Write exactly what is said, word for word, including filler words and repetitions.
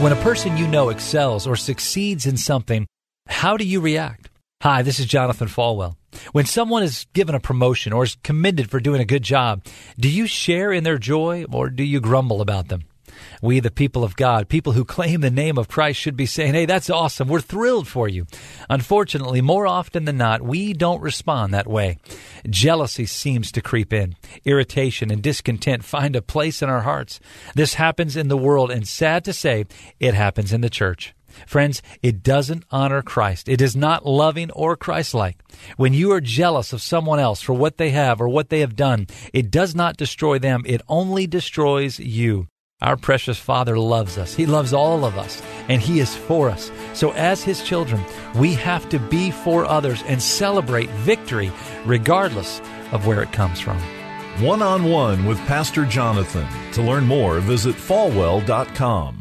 When a person you know excels or succeeds in something, how do you react? Hi, this is Jonathan Falwell. When someone is given a promotion or is commended for doing a good job, do you share in their joy or do you grumble about them? We, the people of God, people who claim the name of Christ, should be saying, hey, that's awesome. We're thrilled for you. Unfortunately, more often than not, we don't respond that way. Jealousy seems to creep in. Irritation and discontent find a place in our hearts. This happens in the world, and sad to say, it happens in the church. Friends, it doesn't honor Christ. It is not loving or Christ-like. When you are jealous of someone else for what they have or what they have done, it does not destroy them. It only destroys you. Our precious Father loves us. He loves all of us, and He is for us. So as His children, we have to be for others and celebrate victory regardless of where it comes from. One-on-one with Pastor Jonathan. To learn more, visit Falwell dot com.